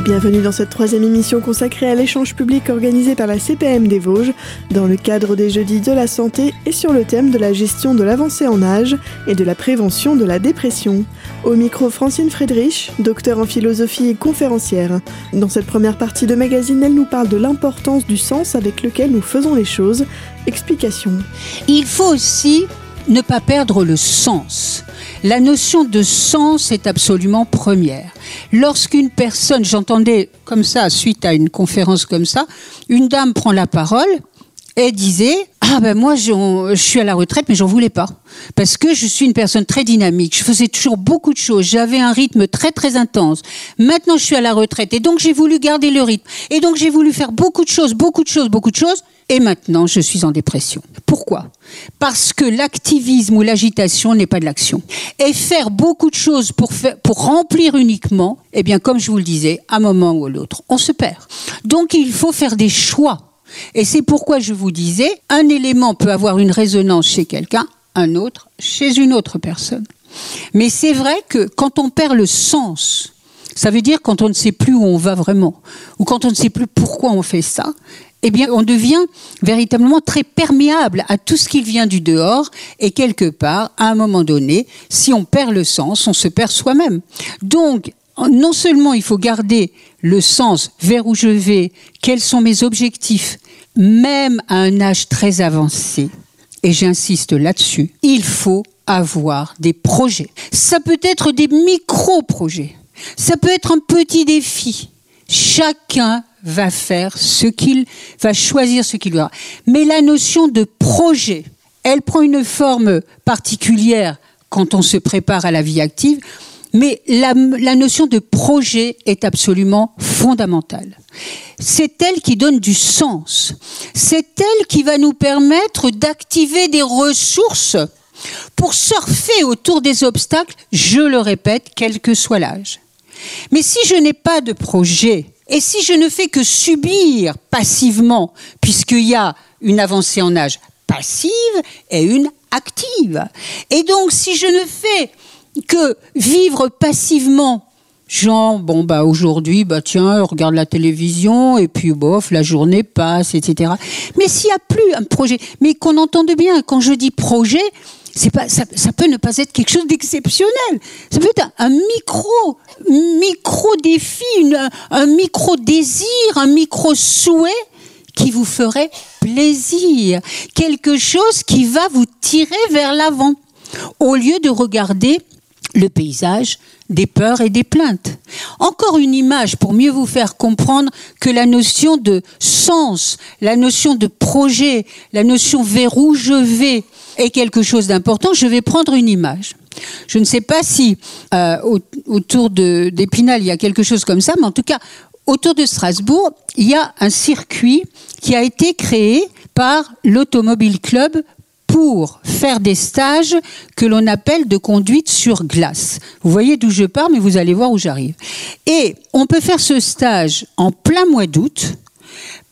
Et bienvenue dans cette troisième émission consacrée à l'échange public organisé par la CPAM des Vosges dans le cadre des Jeudis de la Santé et sur le thème de la gestion de l'avancée en âge et de la prévention de la dépression. Au micro, Francine Friederisch, docteure en philosophie et conférencière. Dans cette première partie de magazine, elle nous parle de l'importance du sens avec lequel nous faisons les choses. Explication. Il faut aussi ne pas perdre le sens. La notion de sens est absolument première. Lorsqu'une personne, j'entendais comme ça, suite à une conférence comme ça, une dame prend la parole et disait « Ah ben moi je suis à la retraite mais j'en voulais pas parce que je suis une personne très dynamique, je faisais toujours beaucoup de choses, j'avais un rythme très très intense, maintenant je suis à la retraite et donc j'ai voulu garder le rythme et donc j'ai voulu faire beaucoup de choses. » Et maintenant, je suis en dépression. Pourquoi ? Parce que l'activisme ou l'agitation n'est pas de l'action. Et faire beaucoup de choses pour remplir uniquement, eh bien, comme je vous le disais, à un moment ou à l'autre, on se perd. Donc, il faut faire des choix. Et c'est pourquoi je vous disais, un élément peut avoir une résonance chez quelqu'un, un autre chez une autre personne. Mais c'est vrai que quand on perd le sens, ça veut dire quand on ne sait plus où on va vraiment, ou quand on ne sait plus pourquoi on fait ça, eh bien, on devient véritablement très perméable à tout ce qui vient du dehors et quelque part, à un moment donné, si on perd le sens, on se perd soi-même. Donc, non seulement il faut garder le sens vers où je vais, quels sont mes objectifs, même à un âge très avancé, et j'insiste là-dessus, il faut avoir des projets. Ça peut être des micro-projets, ça peut être un petit défi. Chacun va faire ce qu'il va choisir, ce qu'il doit. Mais la notion de projet, elle prend une forme particulière quand on se prépare à la vie active, mais la notion de projet est absolument fondamentale. C'est elle qui donne du sens. C'est elle qui va nous permettre d'activer des ressources pour surfer autour des obstacles, je le répète, quel que soit l'âge. Mais si je n'ai pas de projet, et si je ne fais que subir passivement, puisqu'il y a une avancée en âge passive et une active, et donc si je ne fais que vivre passivement, genre, bon, bah, aujourd'hui, bah, tiens, on regarde la télévision, et puis, bof, la journée passe, etc. Mais s'il n'y a plus un projet, mais qu'on entende bien, quand je dis projet, c'est pas, ça peut ne pas être quelque chose d'exceptionnel. Ça peut être un micro-défi, un micro-désir, un micro-souhait qui vous ferait plaisir. Quelque chose qui va vous tirer vers l'avant, au lieu de regarder le paysage des peurs et des plaintes. Encore une image pour mieux vous faire comprendre que la notion de sens, la notion de projet, la notion vers où je vais est quelque chose d'important. Je vais prendre une image. Je ne sais pas si autour d'Épinal il y a quelque chose comme ça, mais en tout cas autour de Strasbourg, il y a un circuit qui a été créé par l'Automobile Club pour faire des stages que l'on appelle de conduite sur glace. Vous voyez d'où je pars, mais vous allez voir où j'arrive. Et on peut faire ce stage en plein mois d'août,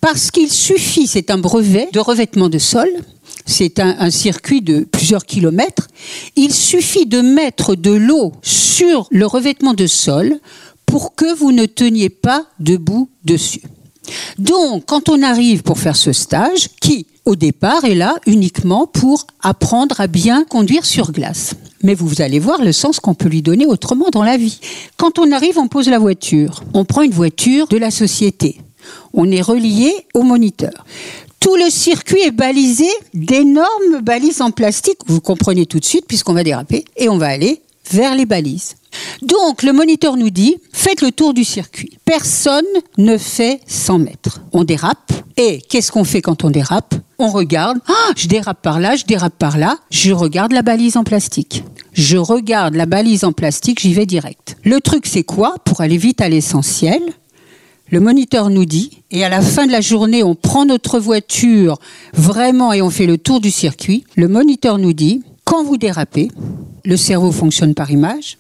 parce qu'il suffit, c'est un brevet de revêtement de sol, c'est un circuit de plusieurs kilomètres, il suffit de mettre de l'eau sur le revêtement de sol pour que vous ne teniez pas debout dessus. Donc, quand on arrive pour faire ce stage, qui, au départ, est là uniquement pour apprendre à bien conduire sur glace. Mais vous allez voir le sens qu'on peut lui donner autrement dans la vie. Quand on arrive, on pose la voiture. On prend une voiture de la société. On est relié au moniteur. Tout le circuit est balisé d'énormes balises en plastique. Vous comprenez tout de suite, puisqu'on va déraper, et on va aller vers les balises. Donc, le moniteur nous dit, faites le tour du circuit. Personne ne fait 100 mètres. On dérape. Et qu'est-ce qu'on fait quand on dérape ? On regarde. Ah, je dérape par là, je dérape par là. Je regarde la balise en plastique. J'y vais direct. Le truc, c'est quoi ? Pour aller vite à l'essentiel, le moniteur nous dit, et à la fin de la journée, on prend notre voiture vraiment et on fait le tour du circuit. Le moniteur nous dit, quand vous dérapez, le cerveau fonctionne par image.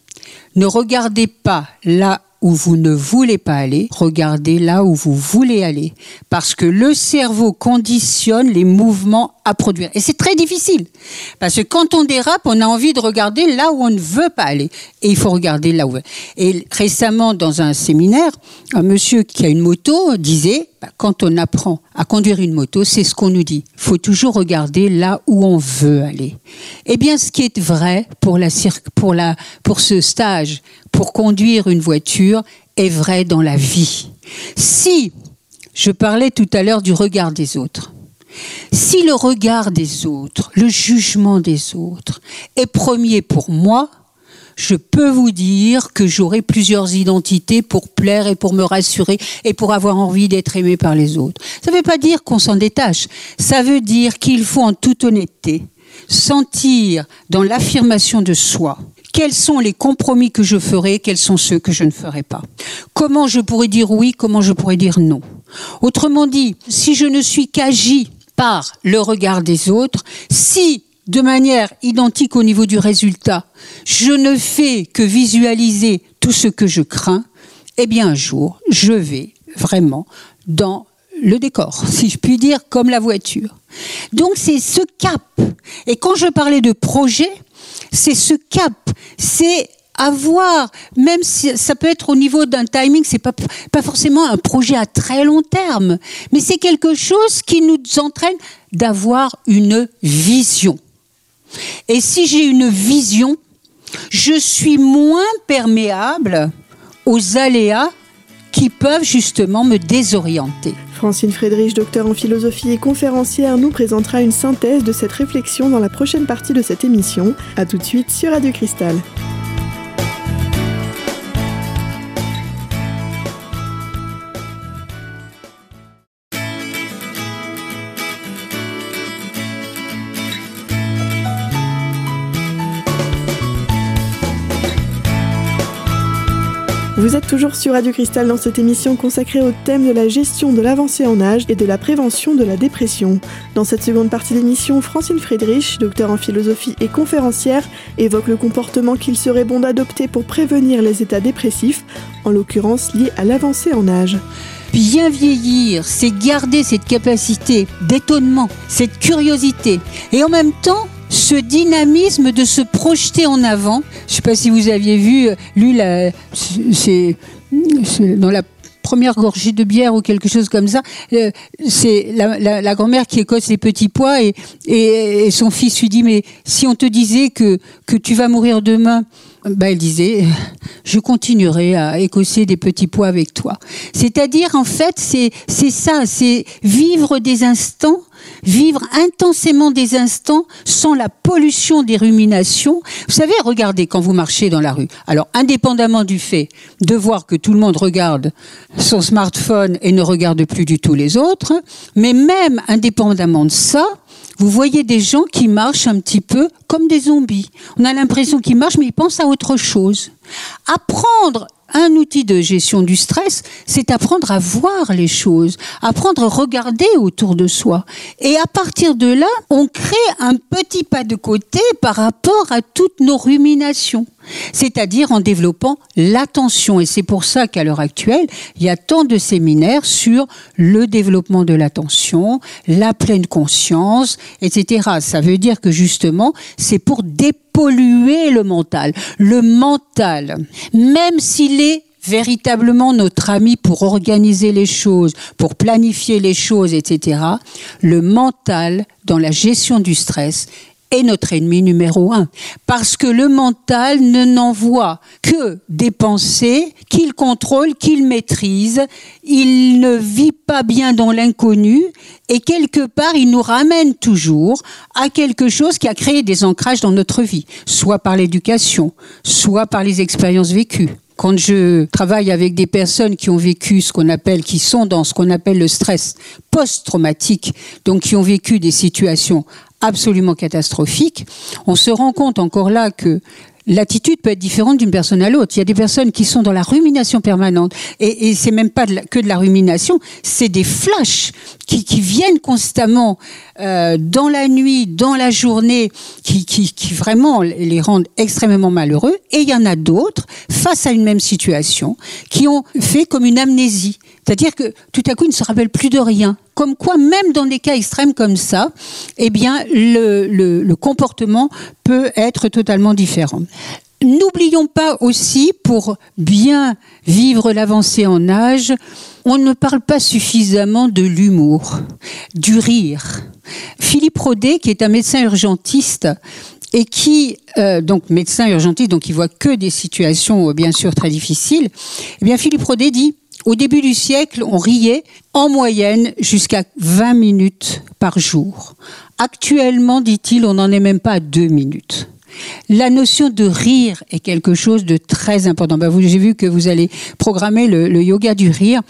Ne regardez pas là où vous ne voulez pas aller, regardez là où vous voulez aller. Parce que le cerveau conditionne les mouvements à produire. Et c'est très difficile. Parce que quand on dérape, on a envie de regarder là où on ne veut pas aller. Et il faut regarder là où. Et récemment, dans un séminaire, un monsieur qui a une moto disait, quand on apprend à conduire une moto, c'est ce qu'on nous dit. Il faut toujours regarder là où on veut aller. Eh bien, ce qui est vrai pour ce stage, pour conduire une voiture, est vrai dans la vie. Si, je parlais tout à l'heure du regard des autres, si le regard des autres, le jugement des autres, est premier pour moi, je peux vous dire que j'aurai plusieurs identités pour plaire et pour me rassurer et pour avoir envie d'être aimé par les autres. Ça ne veut pas dire qu'on s'en détache. Ça veut dire qu'il faut en toute honnêteté sentir dans l'affirmation de soi quels sont les compromis que je ferai, quels sont ceux que je ne ferai pas. Comment je pourrais dire oui, comment je pourrais dire non. Autrement dit, si je ne suis qu'agi par le regard des autres, si de manière identique au niveau du résultat, je ne fais que visualiser tout ce que je crains, eh bien un jour, je vais vraiment dans le décor, si je puis dire, comme la voiture. Donc c'est ce cap. Et quand je parlais de projet, c'est ce cap, c'est avoir, même si ça peut être au niveau d'un timing, c'est pas forcément un projet à très long terme, mais c'est quelque chose qui nous entraîne d'avoir une vision. Et si j'ai une vision, je suis moins perméable aux aléas qui peuvent justement me désorienter. Francine Friederisch, docteur en philosophie et conférencière, nous présentera une synthèse de cette réflexion dans la prochaine partie de cette émission. A tout de suite sur Radio Cristal. Vous êtes toujours sur Radio Cristal dans cette émission consacrée au thème de la gestion de l'avancée en âge et de la prévention de la dépression. Dans cette seconde partie d'émission, Francine Friederisch, docteure en philosophie et conférencière, évoque le comportement qu'il serait bon d'adopter pour prévenir les états dépressifs, en l'occurrence liés à l'avancée en âge. Bien vieillir, c'est garder cette capacité d'étonnement, cette curiosité, et en même temps, ce dynamisme de se projeter en avant. Je ne sais pas si vous aviez lu c'est dans la première gorgée de bière ou quelque chose comme ça, c'est la grand-mère qui écosse les petits pois et son fils lui dit « Mais si on te disait que tu vas mourir demain », ben, elle disait « Je continuerai à écosser des petits pois avec toi ». C'est-à-dire, en fait, c'est ça, c'est vivre des instants, vivre intensément des instants sans la pollution des ruminations. Vous savez, regardez quand vous marchez dans la rue. Alors, indépendamment du fait de voir que tout le monde regarde son smartphone et ne regarde plus du tout les autres, mais même indépendamment de ça, vous voyez des gens qui marchent un petit peu comme des zombies. On a l'impression qu'ils marchent, mais ils pensent à autre chose. Apprendre un outil de gestion du stress, c'est apprendre à voir les choses, apprendre à regarder autour de soi. Et à partir de là, on crée un petit pas de côté par rapport à toutes nos ruminations. C'est-à-dire en développant l'attention. Et c'est pour ça qu'à l'heure actuelle, il y a tant de séminaires sur le développement de l'attention, la pleine conscience, etc. Ça veut dire que justement, c'est pour dépolluer le mental. Le mental, même s'il est véritablement notre ami pour organiser les choses, pour planifier les choses, etc., le mental, dans la gestion du stress, est notre ennemi numéro un. Parce que le mental ne n'envoie que des pensées qu'il contrôle, qu'il maîtrise. Il ne vit pas bien dans l'inconnu et quelque part, il nous ramène toujours à quelque chose qui a créé des ancrages dans notre vie. Soit par l'éducation, soit par les expériences vécues. Quand je travaille avec des personnes qui ont vécu qui sont dans ce qu'on appelle le stress post-traumatique, donc qui ont vécu des situations absolument catastrophique, on se rend compte encore là que l'attitude peut être différente d'une personne à l'autre. Il y a des personnes qui sont dans la rumination permanente et c'est même pas que de la rumination, c'est des flashs qui viennent constamment dans la nuit, dans la journée, qui vraiment les rendent extrêmement malheureux. Et il y en a d'autres, face à une même situation, qui ont fait comme une amnésie. C'est-à-dire que tout à coup, ils ne se rappellent plus de rien. Comme quoi, même dans des cas extrêmes comme ça, eh bien, le comportement peut être totalement différent. N'oublions pas aussi, pour bien vivre l'avancée en âge, on ne parle pas suffisamment de l'humour, du rire. Philippe Rodet, qui est un médecin urgentiste, et qui, donc médecin urgentiste, donc il voit que des situations bien sûr très difficiles, eh bien Philippe Rodet dit, au début du siècle, on riait en moyenne jusqu'à 20 minutes par jour. Actuellement, dit-il, on n'en est même pas à 2 minutes. La notion de rire est quelque chose de très important. Ben, j'ai vu que vous allez programmer le yoga du rire.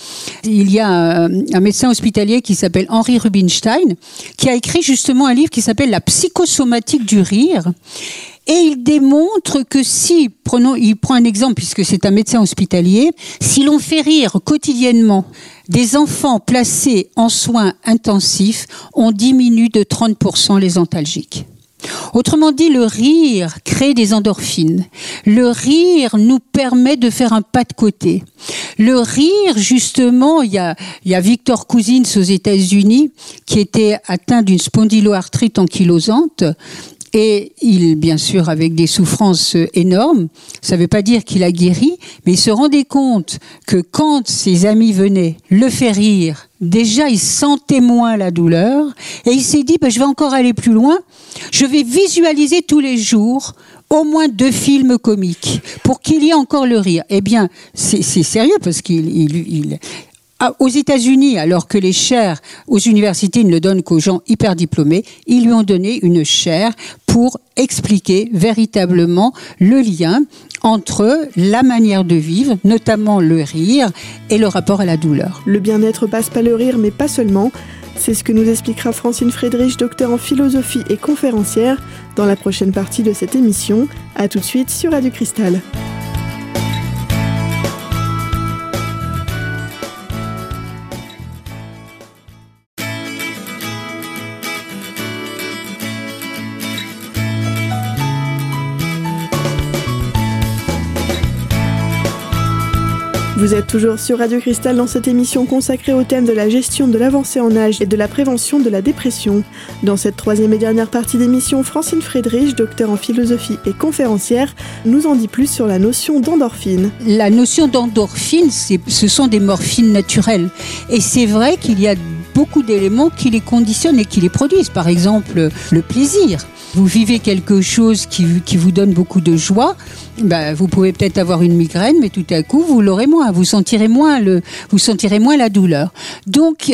Il y a un médecin hospitalier qui s'appelle Henri Rubinstein, qui a écrit justement un livre qui s'appelle « La psychosomatique du rire ». Et il démontre que si, il prend un exemple puisque c'est un médecin hospitalier, si l'on fait rire quotidiennement des enfants placés en soins intensifs, on diminue de 30% les antalgiques. Autrement dit, le rire crée des endorphines. Le rire nous permet de faire un pas de côté. Le rire, justement, il y a Victor Cousins aux États-Unis qui était atteint d'une spondyloarthrite ankylosante. Et il, bien sûr, avec des souffrances énormes, ça ne veut pas dire qu'il a guéri, mais il se rendait compte que quand ses amis venaient le faire rire, déjà il sentait moins la douleur, et il s'est dit, je vais encore aller plus loin, je vais visualiser tous les jours au moins 2 films comiques, pour qu'il y ait encore le rire. Eh bien, c'est sérieux, parce qu'il aux États-Unis, alors que les chaires aux universités ne le donnent qu'aux gens hyper diplômés, ils lui ont donné une chaire pour expliquer véritablement le lien entre la manière de vivre, notamment le rire, et le rapport à la douleur. Le bien-être passe par le rire, mais pas seulement. C'est ce que nous expliquera Francine Friederisch, docteure en philosophie et conférencière, dans la prochaine partie de cette émission. À tout de suite sur Radio Cristal. Vous êtes toujours sur Radio Cristal dans cette émission consacrée au thème de la gestion de l'avancée en âge et de la prévention de la dépression. Dans cette 3e et dernière partie d'émission, Francine Friederisch, docteure en philosophie et conférencière, nous en dit plus sur la notion d'endorphine. La notion d'endorphine, ce sont des morphines naturelles. Et c'est vrai qu'il y a beaucoup d'éléments qui les conditionnent et qui les produisent. Par exemple, le plaisir. Vous vivez quelque chose qui vous donne beaucoup de joie, vous pouvez peut-être avoir une migraine, mais tout à coup, vous l'aurez moins, vous sentirez moins la douleur. Donc,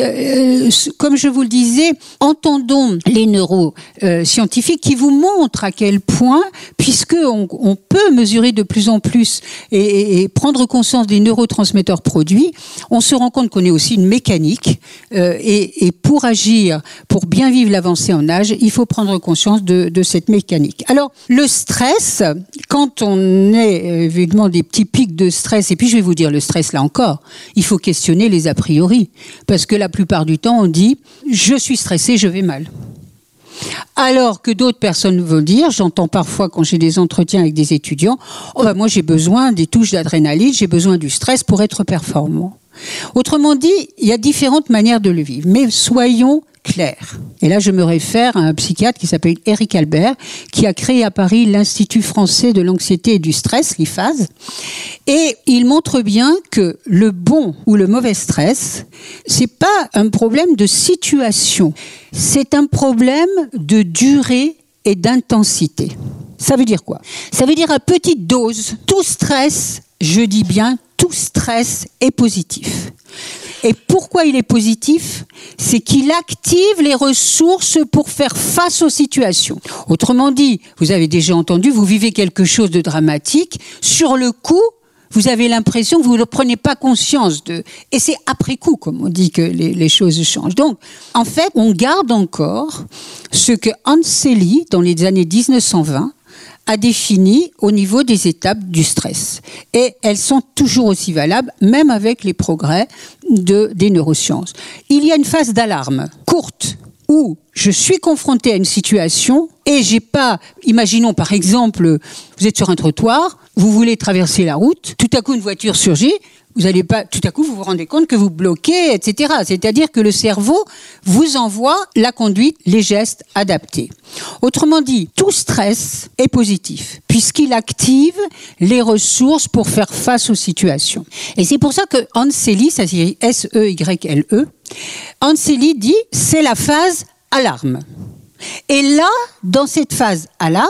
comme je vous le disais, entendons les neuroscientifiques qui vous montrent à quel point, puisqu'on peut mesurer de plus en plus et prendre conscience des neurotransmetteurs produits, on se rend compte qu'on est aussi une mécanique et pour agir, pour bien vivre l'avancée en âge, il faut prendre conscience de cette mécanique. Alors, le stress, quand on est évidemment des petits pics de stress, et puis je vais vous dire, le stress, là encore, il faut questionner les a priori, parce que la plupart du temps, on dit « je suis stressé, je vais mal ». Alors que d'autres personnes veulent dire, j'entends parfois quand j'ai des entretiens avec des étudiants, « moi j'ai besoin des touches d'adrénaline, j'ai besoin du stress pour être performant ». Autrement dit, il y a différentes manières de le vivre, mais soyons clairs. Et là, je me réfère à un psychiatre qui s'appelle Eric Albert, qui a créé à Paris l'Institut français de l'anxiété et du stress, l'IFAS, et il montre bien que le bon ou le mauvais stress, c'est pas un problème de situation, c'est un problème de durée et d'intensité. Ça veut dire quoi ? Ça veut dire à petite dose, tout stress, je dis bien, tout stress est positif. Et pourquoi il est positif ? C'est qu'il active les ressources pour faire face aux situations. Autrement dit, vous avez déjà entendu, vous vivez quelque chose de dramatique, sur le coup, vous avez l'impression que vous ne prenez pas conscience de... Et c'est après coup, comme on dit, que les choses changent. Donc, en fait, on garde encore ce que Hans Selye, dans les années 1920, a défini au niveau des étapes du stress. Et elles sont toujours aussi valables, même avec les progrès des neurosciences. Il y a une phase d'alarme, courte, où je suis confrontée à une situation et j'ai pas, imaginons par exemple, vous êtes sur un trottoir, vous voulez traverser la route, tout à coup une voiture surgit, vous allez pas, tout à coup vous vous rendez compte que vous bloquez, etc. C'est-à-dire que le cerveau vous envoie la conduite, les gestes adaptés. Autrement dit, tout stress est positif puisqu'il active les ressources pour faire face aux situations. Et c'est pour ça que Hans Selye, ça s'écrit S-E-Y-L-E, Hans Selye dit « c'est la phase alarme ». Et là, dans cette phase alarme,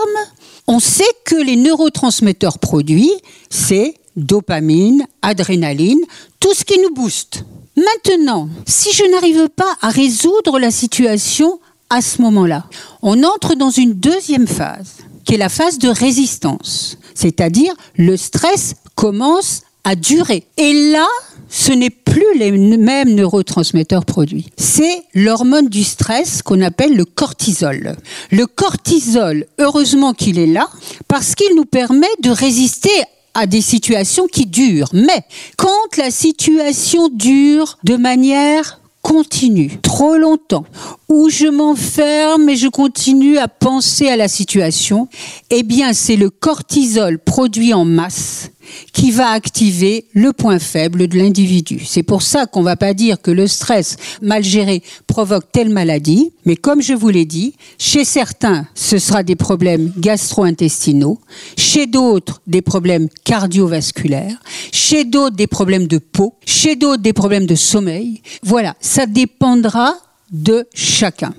on sait que les neurotransmetteurs produits, c'est dopamine, adrénaline, tout ce qui nous booste. Maintenant, si je n'arrive pas à résoudre la situation à ce moment-là, on entre dans une deuxième phase, qui est la phase de résistance, c'est-à-dire le stress commence à durer. Et là, ce n'est plus les mêmes neurotransmetteurs produits. C'est l'hormone du stress qu'on appelle le cortisol. Le cortisol, heureusement qu'il est là, parce qu'il nous permet de résister à des situations qui durent. Mais quand la situation dure de manière continue, trop longtemps, où je m'enferme et je continue à penser à la situation, eh bien c'est le cortisol produit en masse qui va activer le point faible de l'individu. C'est pour ça qu'on ne va pas dire que le stress mal géré provoque telle maladie, mais comme je vous l'ai dit, chez certains, ce sera des problèmes gastro-intestinaux, chez d'autres, des problèmes cardiovasculaires, chez d'autres, des problèmes de peau, chez d'autres, des problèmes de sommeil. Voilà, ça dépendra de chacun.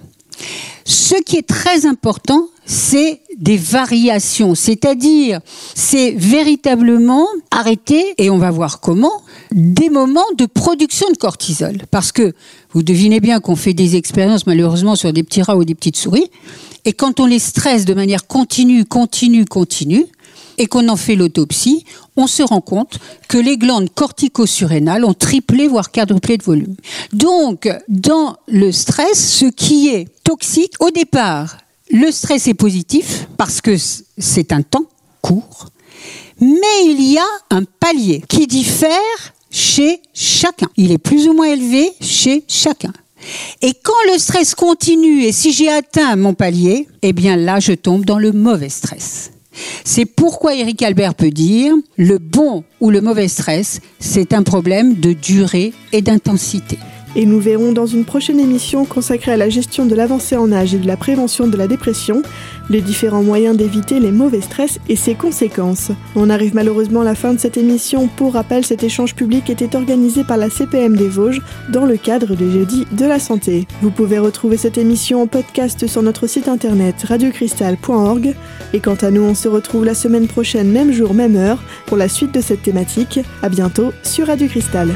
Ce qui est très important, c'est des variations, c'est-à-dire c'est véritablement arrêter, et on va voir comment, des moments de production de cortisol. Parce que vous devinez bien qu'on fait des expériences malheureusement sur des petits rats ou des petites souris, et quand on les stresse de manière continue, et qu'on en fait l'autopsie, on se rend compte que les glandes cortico-surrénales ont triplé, voire quadruplé de volume. Donc, dans le stress, ce qui est toxique, au départ, le stress est positif parce que c'est un temps court, mais il y a un palier qui diffère chez chacun. Il est plus ou moins élevé chez chacun. Et quand le stress continue et si j'ai atteint mon palier, eh bien là je tombe dans le mauvais stress. C'est pourquoi Eric Albert peut dire « le bon ou le mauvais stress, c'est un problème de durée et d'intensité ». Et nous verrons dans une prochaine émission consacrée à la gestion de l'avancée en âge et de la prévention de la dépression, les différents moyens d'éviter les mauvais stress et ses conséquences. On arrive malheureusement à la fin de cette émission. Pour rappel, cet échange public était organisé par la CPAM des Vosges dans le cadre des Jeudis de la Santé. Vous pouvez retrouver cette émission en podcast sur notre site internet radiocristal.org. Et quant à nous, on se retrouve la semaine prochaine, même jour, même heure, pour la suite de cette thématique. À bientôt sur Radio Cristal.